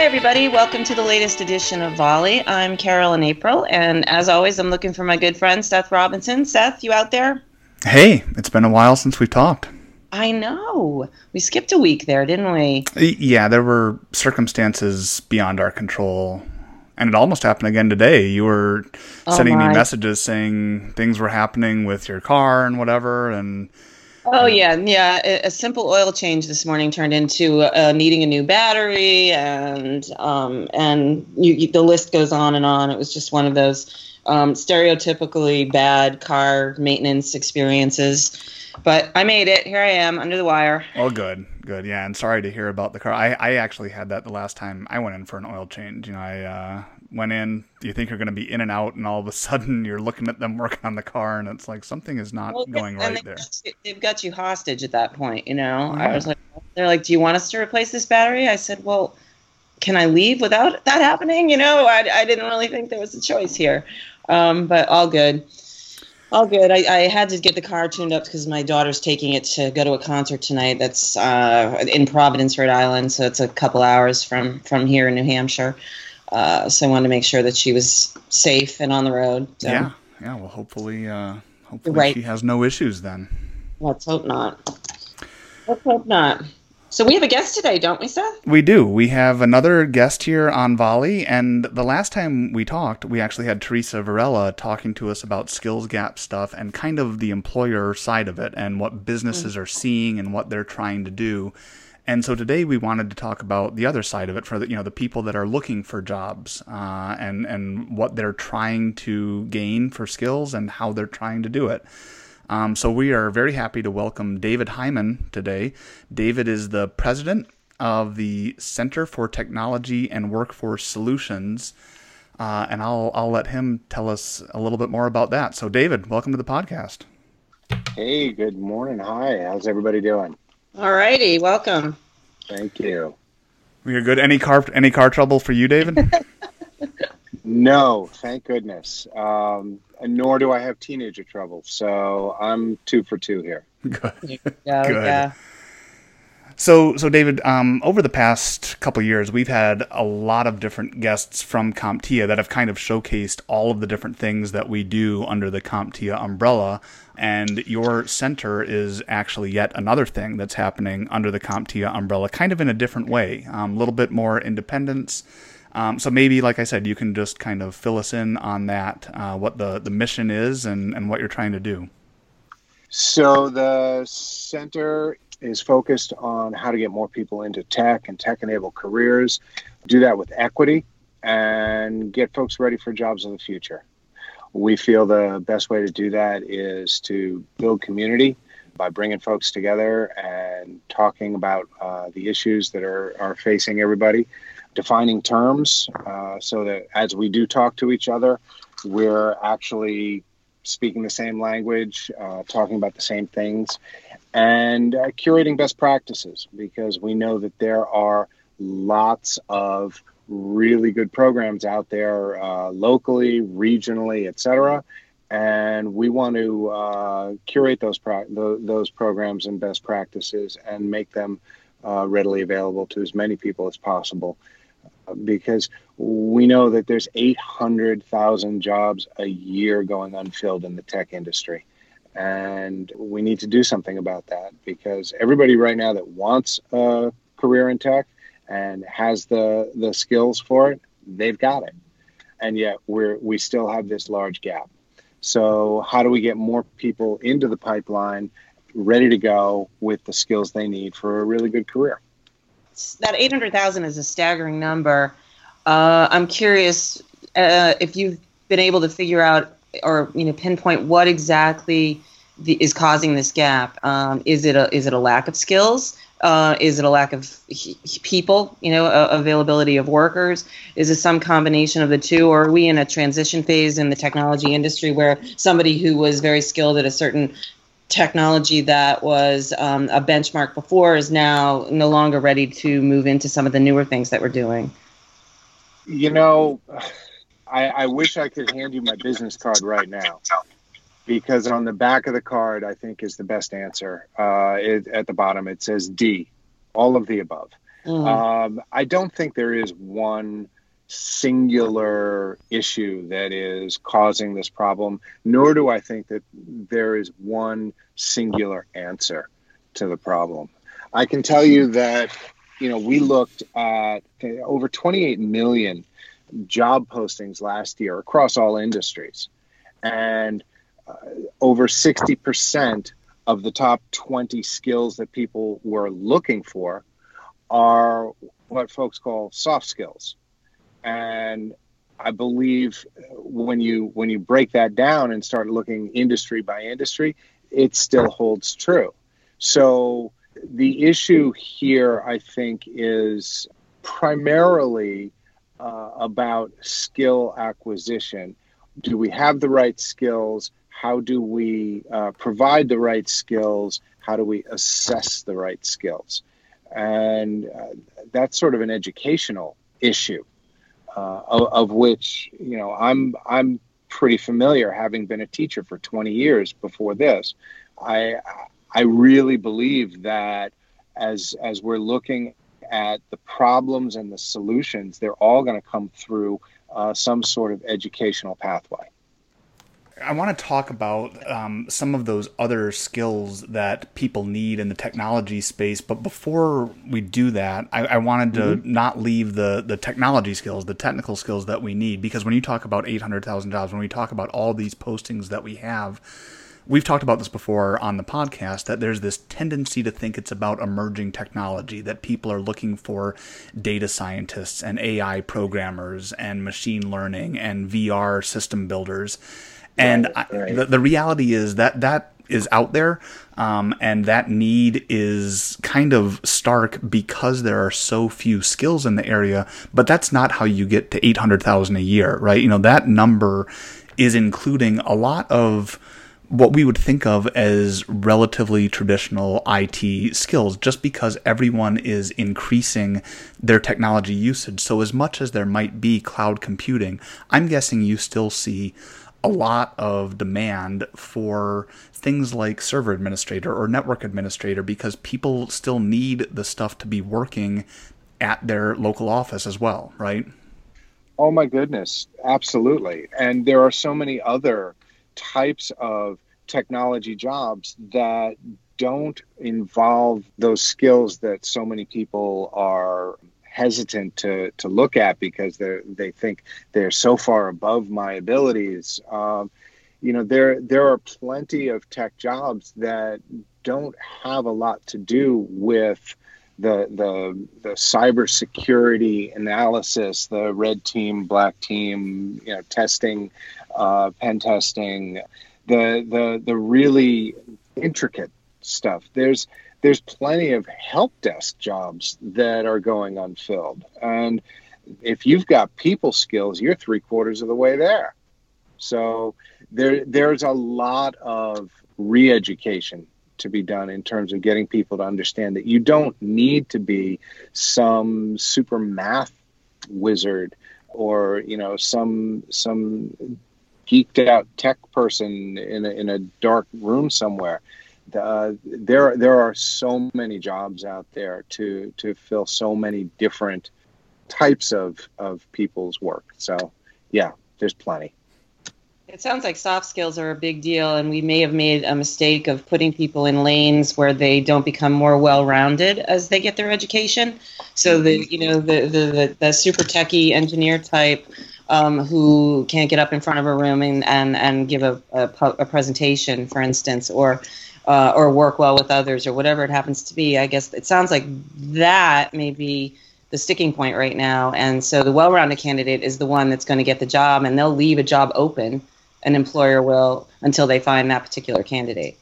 Hi, everybody. Welcome to the latest edition of Volley. I'm Carol and April, and as always, I'm looking for my good friend, Seth Robinson. Seth, you out there? Hey, it's been a while since we've talked. I know. We skipped a week there, didn't we? Yeah, there were circumstances beyond our control, and it almost happened again today. You were sending me messages saying things were happening with your car and whatever, and... Oh, yeah. A simple oil change this morning turned into needing a new battery, and the list goes on and on. It was just one of those stereotypically bad car maintenance experiences. But I made it. Here I am, under the wire. Oh, good. Yeah, and sorry to hear about the car. I actually had that the last time I went in for an oil change. You know, I went in, you think you're going to be in and out, and all of a sudden you're looking at them working on the car, and it's like something is not going right there. They've got you hostage at that point, you know. Yeah. I was like, they're like, do you want us to replace this battery? I said, well, can I leave without that happening? You know, I didn't really think there was a choice here, but all good. All good. I had to get the car tuned up because my daughter's taking it to go to a concert tonight that's in Providence, Rhode Island, so it's a couple hours from here in New Hampshire. So I wanted to make sure that she was safe and on the road. So. Yeah. Well, hopefully right. She has no issues then. Let's hope not. So we have a guest today, don't we, Seth? We do. We have another guest here on Volley, and the last time we talked, we actually had Teresa Varela talking to us about skills gap stuff and kind of the employer side of it and what businesses are seeing and what they're trying to do. And so today we wanted to talk about the other side of it for the, you know, the people that are looking for jobs and what they're trying to gain for skills and how they're trying to do it. So we are very happy to welcome David Hyman today. David is the president of the Center for Technology and Workforce Solutions, and I'll let him tell us a little bit more about that. So David, welcome to the podcast. Hey, good morning. Hi, how's everybody doing? All righty, welcome. Thank you. We are good. Any car trouble for you, David? No, thank goodness. Nor do I have teenager trouble, so I'm 2 for 2 here. Good. Yeah. So David, over the past couple of years, we've had a lot of different guests from CompTIA that have kind of showcased all of the different things that we do under the CompTIA umbrella, and your center is actually yet another thing that's happening under the CompTIA umbrella, kind of in a different way, a little bit more independence. So maybe, like I said, you can just kind of fill us in on that, what the mission is and what you're trying to do. So the center is focused on how to get more people into tech and tech-enabled careers, do that with equity, and get folks ready for jobs of the future. We feel the best way to do that is to build community by bringing folks together and talking about the issues that are facing everybody. Defining terms so that as we do talk to each other, we're actually speaking the same language, talking about the same things, and curating best practices, because we know that there are lots of really good programs out there locally, regionally, etc., and we want to curate those programs and best practices and make them readily available to as many people as possible. Because we know that there's 800,000 jobs a year going unfilled in the tech industry. And we need to do something about that, because everybody right now that wants a career in tech and has the skills for it, they've got it. And yet we still have this large gap. So how do we get more people into the pipeline ready to go with the skills they need for a really good career? That 800,000 is a staggering number. I'm curious if you've been able to figure out or pinpoint what exactly is causing this gap. Is it a lack of skills? Is it a lack of people? Availability of workers? Is it some combination of the two? Or are we in a transition phase in the technology industry where somebody who was very skilled at a certain technology that was a benchmark before is now no longer ready to move into some of the newer things that we're doing? I wish I could hand you my business card right now, because on the back of the card, I think, is the best answer. At the bottom, it says D, all of the above. I don't think there is one singular issue that is causing this problem, nor do I think that there is one singular answer to the problem. I can tell you that, you know, we looked at over 28 million job postings last year across all industries, and over 60% of the top 20 skills that people were looking for are what folks call soft skills. And I believe when you break that down and start looking industry by industry, it still holds true. So the issue here, I think, is primarily about skill acquisition. Do we have the right skills? How do we provide the right skills? How do we assess the right skills? And that's sort of an educational issue, of which, you know, I'm pretty familiar, having been a teacher for 20 years before this. I really believe that as we're looking at the problems and the solutions, they're all going to come through some sort of educational pathway. I want to talk about some of those other skills that people need in the technology space. But before we do that, I wanted to not leave the technology skills, the technical skills that we need, because when you talk about 800,000 jobs, when we talk about all these postings that we have, we've talked about this before on the podcast, that there's this tendency to think it's about emerging technology, that people are looking for data scientists and AI programmers and machine learning and VR system builders. And the reality is that that is out there, and that need is kind of stark because there are so few skills in the area. But that's not how you get to 800,000 a year, right? You know, that number is including a lot of what we would think of as relatively traditional IT skills, just because everyone is increasing their technology usage. So as much as there might be cloud computing, I'm guessing you still see a lot of demand for things like server administrator or network administrator, because people still need the stuff to be working at their local office as well, right? Oh my goodness, absolutely. And there are so many other types of technology jobs that don't involve those skills that so many people are hesitant to look at because they think they're so far above my abilities. You know, there are plenty of tech jobs that don't have a lot to do with the cybersecurity analysis, the red team, black team, you know, testing, pen testing, the really intricate stuff. There's plenty of help desk jobs that are going unfilled. And if you've got people skills, you're 3/4 of the way there. So there's a lot of re-education to be done in terms of getting people to understand that you don't need to be some super math wizard or, you know, some geeked out tech person in a dark room somewhere. There are so many jobs out there to fill so many different types of people's work. So, yeah, there's plenty. It sounds like soft skills are a big deal, and we may have made a mistake of putting people in lanes where they don't become more well-rounded as they get their education. So the super techie engineer type who can't get up in front of a room and give a presentation, for instance, or work well with others, or whatever it happens to be. I guess it sounds like that may be the sticking point right now. And so the well-rounded candidate is the one that's going to get the job, and they'll leave a job open, an employer will, until they find that particular candidate.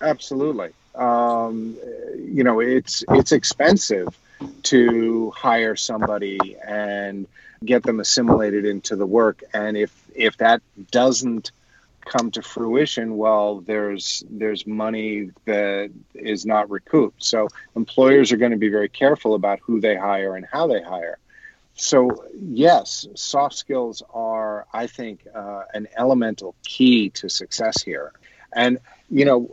Absolutely. You know, it's expensive to hire somebody and get them assimilated into the work. And if that doesn't come to fruition, well, there's money that is not recouped. So employers are going to be very careful about who they hire and how they hire. So yes, soft skills are, I think, an elemental key to success here. And, you know,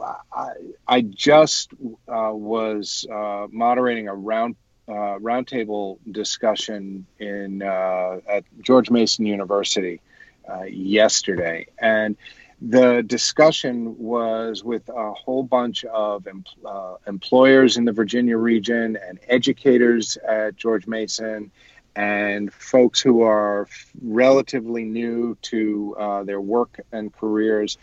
I just was moderating a round roundtable discussion in at George Mason University yesterday, and the discussion was with a whole bunch of employers in the Virginia region and educators at George Mason and folks who are relatively new to their work and careers.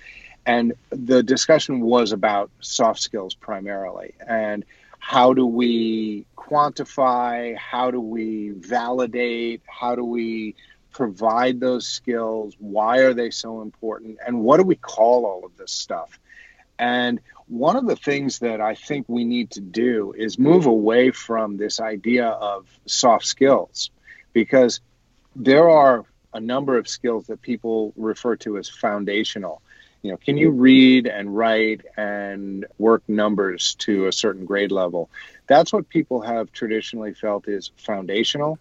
And the discussion was about soft skills primarily, and how do we quantify, how do we validate, how do we provide those skills, why are they so important, and what do we call all of this stuff? And one of the things that I think we need to do is move away from this idea of soft skills, because there are a number of skills that people refer to as foundational. You know, can you read and write and work numbers to a certain grade level? That's what people have traditionally felt is foundational.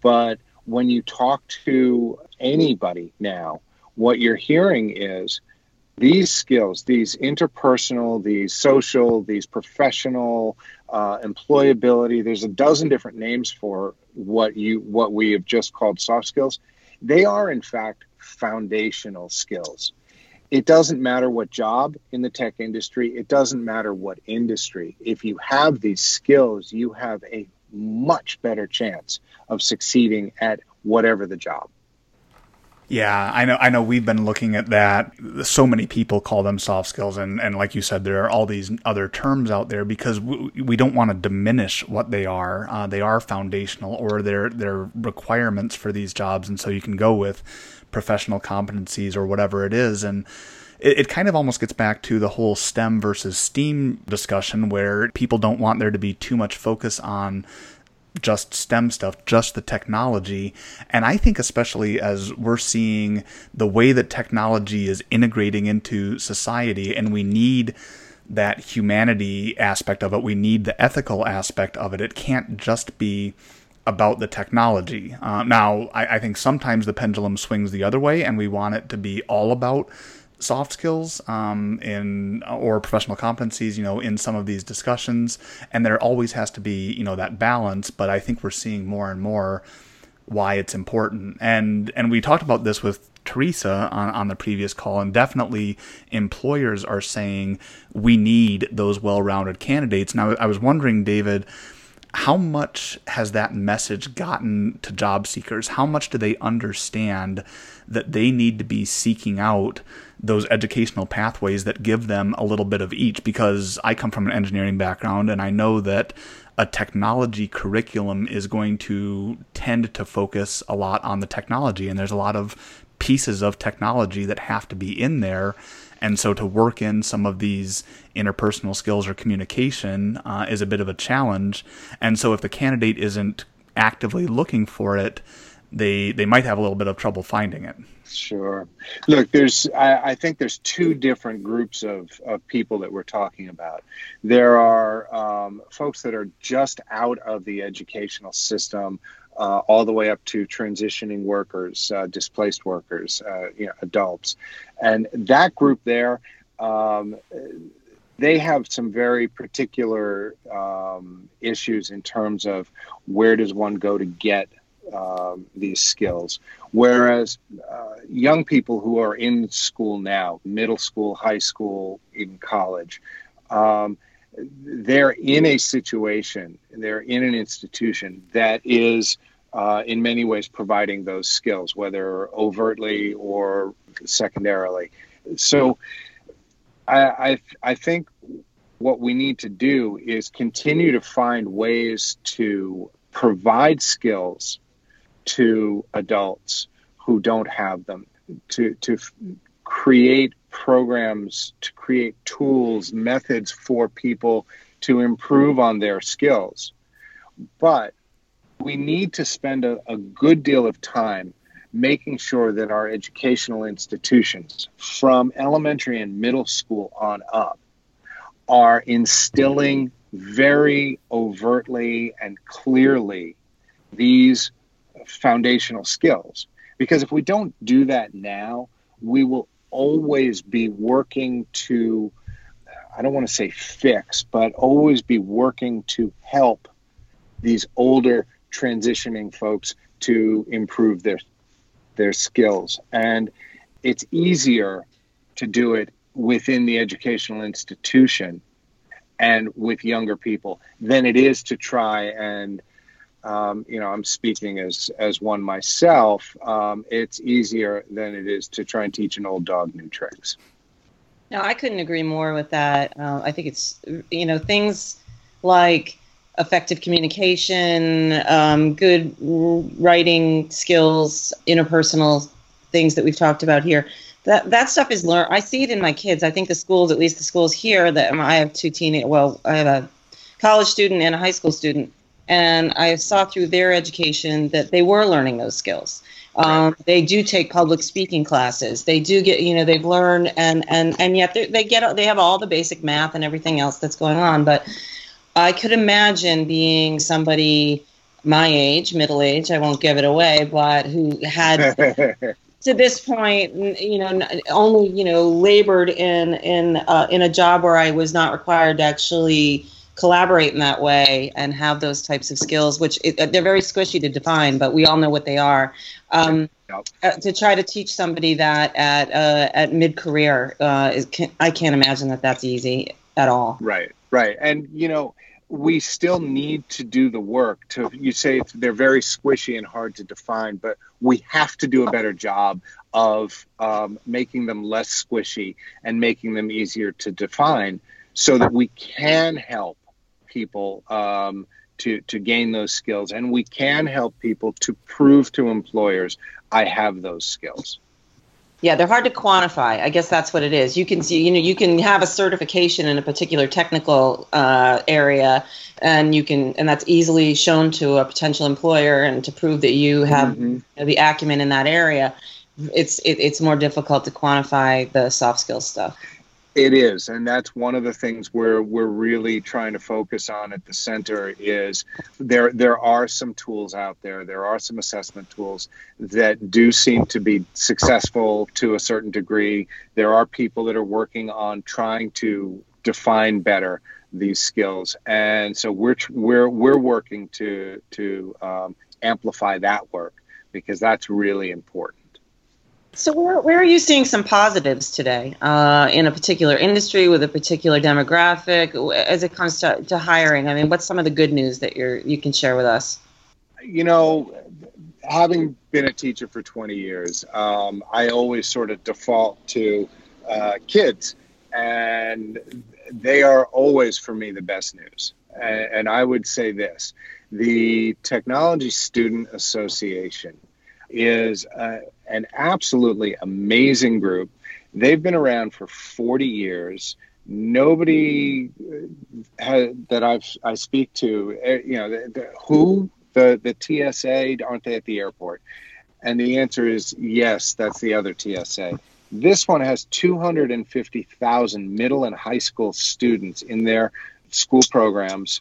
But when you talk to anybody now, what you're hearing is these skills, these interpersonal, these social, these professional, employability, there's a dozen different names for what we have just called soft skills. They are, in fact, foundational skills. It doesn't matter what job in the tech industry, it doesn't matter what industry. If you have these skills, you have a much better chance of succeeding at whatever the job. Yeah, I know we've been looking at that. So many people call them soft skills. And like you said, there are all these other terms out there because we don't want to diminish what they are. They are foundational, or they're requirements for these jobs. And so you can go with professional competencies or whatever it is. And it kind of almost gets back to the whole STEM versus STEAM discussion, where people don't want there to be too much focus on just STEM stuff, just the technology. And I think especially as we're seeing the way that technology is integrating into society, and we need that humanity aspect of it, we need the ethical aspect of it. It can't just be about the technology. Now, I think sometimes the pendulum swings the other way, and we want it to be all about soft skills or professional competencies, you know, in some of these discussions. And there always has to be, you know, that balance. But I think we're seeing more and more why it's important. And we talked about this with Teresa on the previous call, and definitely employers are saying we need those well-rounded candidates. Now, I was wondering, David, how much has that message gotten to job seekers? How much do they understand that they need to be seeking out those educational pathways that give them a little bit of each? Because I come from an engineering background, and I know that a technology curriculum is going to tend to focus a lot on the technology, and there's a lot of pieces of technology that have to be in there. And so to work in some of these interpersonal skills or communication is a bit of a challenge. And so if the candidate isn't actively looking for it, they might have a little bit of trouble finding it. Sure. Look, I think there's two different groups of people that we're talking about. There are folks that are just out of the educational system, all the way up to transitioning workers, displaced workers, adults. And that group there, they have some very particular issues in terms of where does one go to get these skills. Whereas young people who are in school now, middle school, high school, even college, they're in a situation, they're in an institution that is in many ways providing those skills, whether overtly or secondarily. So I think what we need to do is continue to find ways to provide skills to adults who don't have them, to create programs, to create tools, methods for people to improve on their skills. But we need to spend a good deal of time making sure that our educational institutions, from elementary and middle school on up, are instilling very overtly and clearly these foundational skills. Because if we don't do that now, we will always be working to, I don't want to say fix, but always be working to help these older transitioning folks to improve their skills. And it's easier to do it within the educational institution and with younger people than it is to try and, I'm speaking as one myself, it's easier than it is to try and teach an old dog new tricks. No, I couldn't agree more with that. I think it's, things like effective communication, good writing skills, interpersonal things that we've talked about here. That stuff is learned. I see it in my kids. I think the schools, at least the schools here, that I have I have a college student and a high school student, and I saw through their education that they were learning those skills. They do take public speaking classes. They do get, they've learned, and yet they have all the basic math and everything else that's going on. But I could imagine being somebody my age, middle age, I won't give it away, but who had to this point, only, labored in a job where I was not required to actually collaborate in that way and have those types of skills, which they're very squishy to define, but we all know what they are. To try to teach somebody that at mid-career, I can't imagine that that's easy at all. Right. And, we still need to do the work to, you say they're very squishy and hard to define, but we have to do a better job of making them less squishy and making them easier to define so that we can help people to gain those skills, and we can help people to prove to employers, I have those skills. Yeah, they're hard to quantify. I guess that's what it is. You can see, you can have a certification in a particular technical area, and that's easily shown to a potential employer, and to prove that you have the acumen in that area, it's more difficult to quantify the soft skills stuff. It is, and that's one of the things where we're really trying to focus on at the center is there are some tools out there. There are some assessment tools that do seem to be successful to a certain degree. There are people that are working on trying to define better these skills, and so we're working to amplify that work, because that's really important. So where are you seeing some positives today in a particular industry with a particular demographic as it comes to hiring? I mean, what's some of the good news that you can share with us? Having been a teacher for 20 years, I always sort of default to kids, and they are always, for me, the best news. And I would say this, the Technology Student Association is an absolutely amazing group. They've been around for 40 years. Nobody that I speak to, the TSA, aren't they at the airport? And the answer is yes, that's the other TSA. This one has 250,000 middle and high school students in their school programs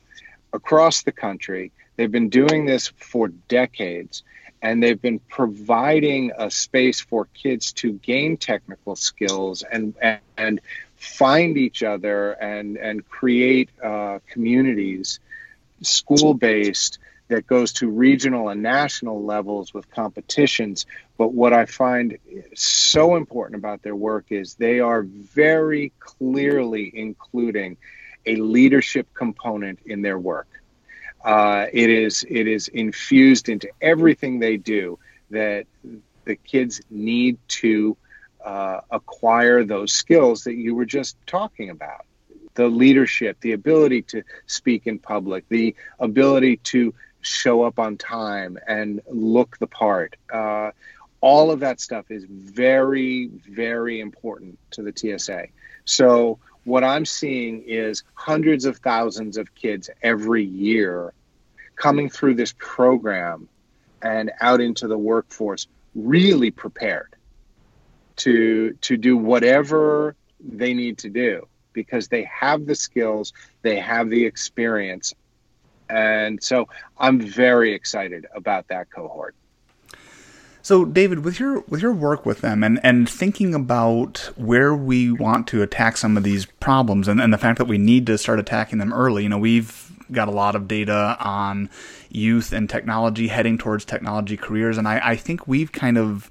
across the country. They've been doing this for decades. And they've been providing a space for kids to gain technical skills and find each other and create communities, school-based, that goes to regional and national levels with competitions. But what I find so important about their work is they are very clearly including a leadership component in their work. It is infused into everything they do, that the kids need to acquire those skills that you were just talking about. The leadership, the ability to speak in public, the ability to show up on time and look the part. All of that stuff is very, very important to the TSA. So what I'm seeing is hundreds of thousands of kids every year coming through this program and out into the workforce, really prepared to do whatever they need to do, because they have the skills, they have the experience. And so I'm very excited about that cohort. So, David, with your work with them and thinking about where we want to attack some of these problems and the fact that we need to start attacking them early, we've got a lot of data on youth and technology heading towards technology careers. And I think we've kind of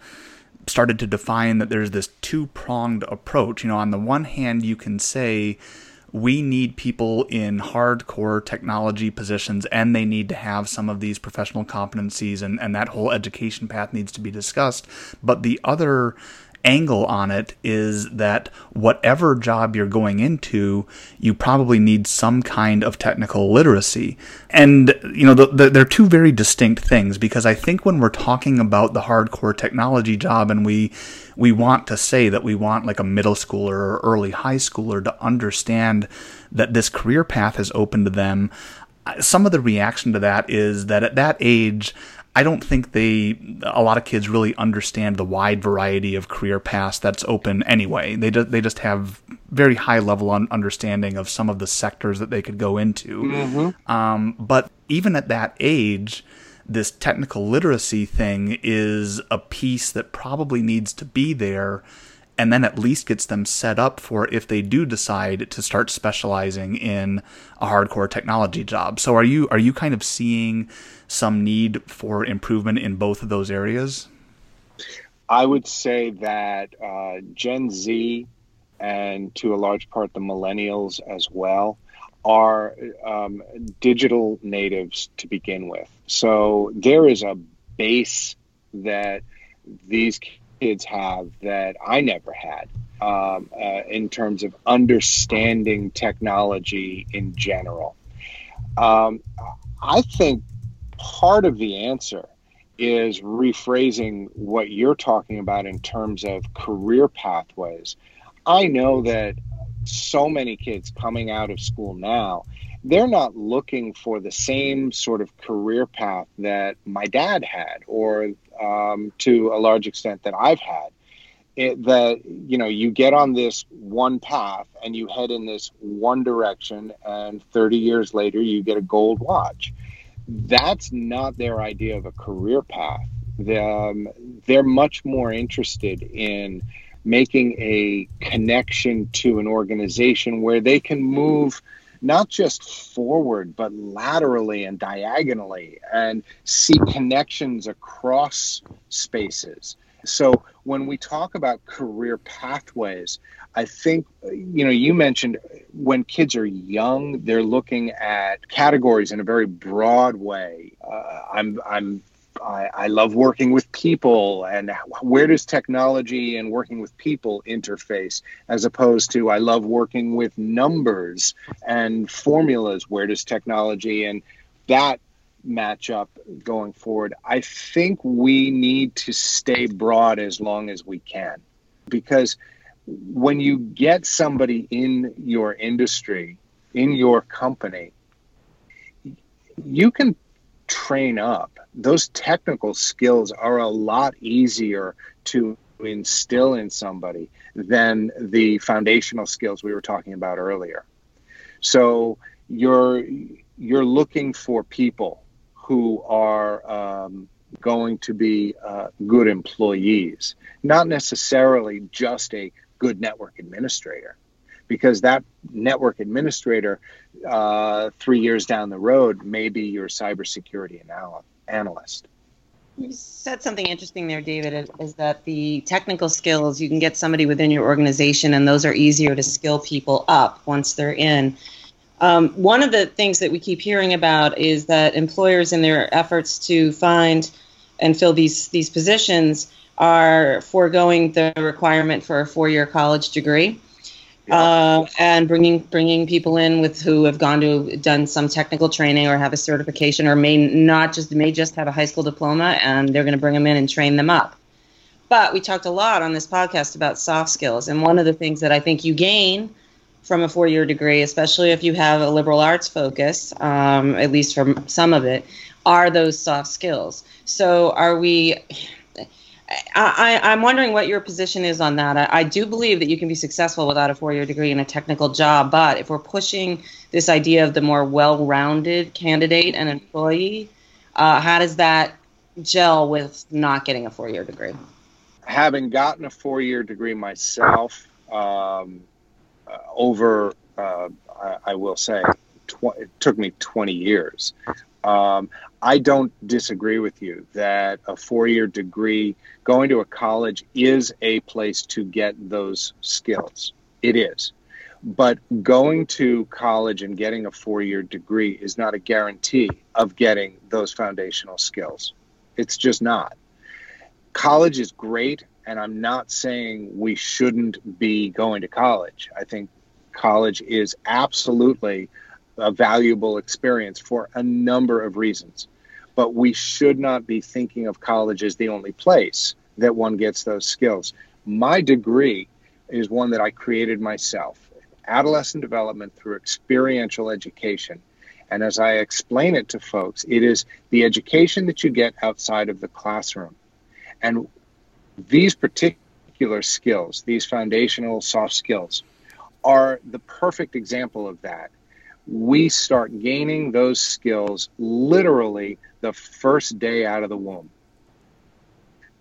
started to define that there's this two-pronged approach. You know, on the one hand, you can say we need people in hardcore technology positions and they need to have some of these professional competencies, and that whole education path needs to be discussed. But the other angle on it is that whatever job you're going into, you probably need some kind of technical literacy. And, you know, they're two very distinct things, because I think when we're talking about the hardcore technology job and we want to say that we want like a middle schooler or early high schooler to understand that this career path is open to them, some of the reaction to that is that at that age, I don't think a lot of kids really understand the wide variety of career paths that's open anyway. They just have very high level understanding of some of the sectors that they could go into. Mm-hmm. But even at that age, this technical literacy thing is a piece that probably needs to be there, and then at least gets them set up for if they do decide to start specializing in a hardcore technology job. So are you kind of seeing some need for improvement in both of those areas? I would say that Gen Z and to a large part the millennials as well are digital natives to begin with. So there is a base that these kids have that I never had in terms of understanding technology in general. I think part of the answer is rephrasing what you're talking about in terms of career pathways. I know that so many kids coming out of school now, they're not looking for the same sort of career path that my dad had, or to a large extent that I've had. That, you know, you get on this one path and you head in this one direction, and 30 years later, you get a gold watch. That's not their idea of a career path. They're much more interested in making a connection to an organization where they can move not just forward, but laterally and diagonally, and see connections across spaces. So when we talk about career pathways, I think, you know, you mentioned when kids are young, they're looking at categories in a very broad way. I love working with people, and where does technology and working with people interface, as opposed to I love working with numbers and formulas. Where does technology and that match up going forward? I think we need to stay broad as long as we can, because when you get somebody in your industry, in your company, you can train up. Those technical skills are a lot easier to instill in somebody than the foundational skills we were talking about earlier. So you're looking for people who are going to be good employees, not necessarily just a good network administrator, because that network administrator 3 years down the road may be your cybersecurity analyst. You said something interesting there, David, is that the technical skills, you can get somebody within your organization, and those are easier to skill people up once they're in. One of the things that we keep hearing about is that employers in their efforts to find and fill these positions are foregoing the requirement for a four-year college degree. And bringing people in who have done some technical training or have a certification, or may just have a high school diploma, and they're going to bring them in and train them up. But we talked a lot on this podcast about soft skills, and one of the things that I think you gain from a four-year degree, especially if you have a liberal arts focus, at least from some of it, are those soft skills. So are we? I'm wondering what your position is on that. I do believe that you can be successful without a four-year degree in a technical job, but if we're pushing this idea of the more well-rounded candidate and employee, how does that gel with not getting a four-year degree? Having gotten a four-year degree myself over, I will say, it took me 20 years. I don't disagree with you that a four-year degree, going to a college, is a place to get those skills. It is. But going to college and getting a four-year degree is not a guarantee of getting those foundational skills. It's just not. College is great, and I'm not saying we shouldn't be going to college. I think college is absolutely a valuable experience for a number of reasons. But we should not be thinking of college as the only place that one gets those skills. My degree is one that I created myself. Adolescent development through experiential education. And as I explain it to folks, it is the education that you get outside of the classroom. And these particular skills, these foundational soft skills, are the perfect example of that. We start gaining those skills literally the first day out of the womb.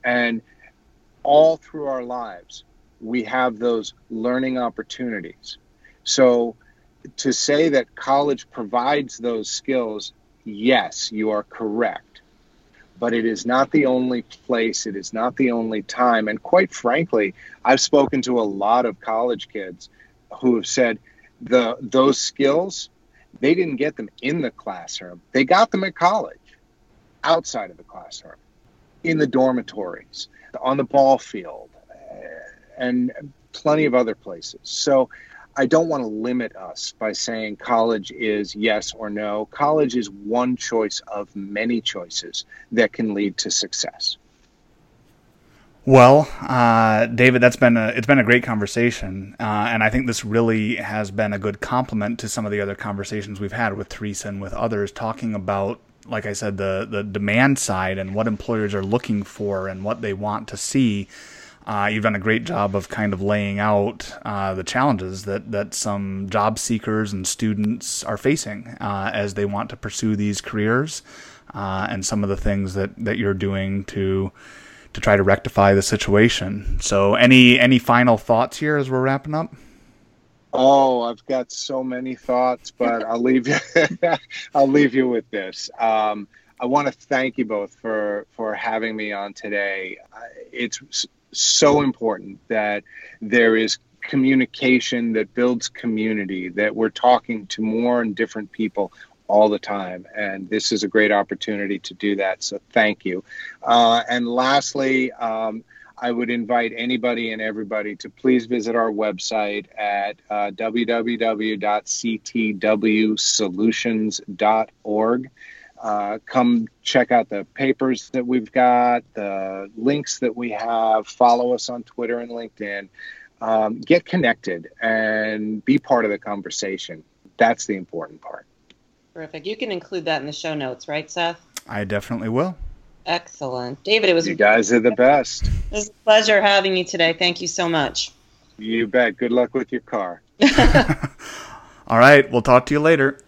And all through our lives, we have those learning opportunities. So to say that college provides those skills, yes, you are correct. But it is not the only place. It is not the only time. And quite frankly, I've spoken to a lot of college kids who have said those skills, they didn't get them in the classroom. They got them at college, outside of the classroom, in the dormitories, on the ball field, and plenty of other places. So I don't want to limit us by saying college is yes or no. College is one choice of many choices that can lead to success. Well, David, it's been a great conversation, and I think this really has been a good complement to some of the other conversations we've had with Teresa and with others, talking about, like I said, the demand side and what employers are looking for and what they want to see. You've done a great job of kind of laying out the challenges that some job seekers and students are facing as they want to pursue these careers, and some of the things that you're doing to try to rectify the situation. So any final thoughts here as we're wrapping up? Oh, I've got so many thoughts, but I'll leave you with this. I want to thank you both for having me on today. It's so important that there is communication that builds community, that we're talking to more and different people all the time. And this is a great opportunity to do that. So thank you. And lastly, I would invite anybody and everybody to please visit our website at www.ctwsolutions.org. Come check out the papers that we've got, the links that we have, follow us on Twitter and LinkedIn, get connected and be part of the conversation. That's the important part. Perfect. You can include that in the show notes, right, Seth? I definitely will. Excellent. David, you guys are the best. It was a pleasure having you today. Thank you so much. You bet. Good luck with your car. All right. We'll talk to you later.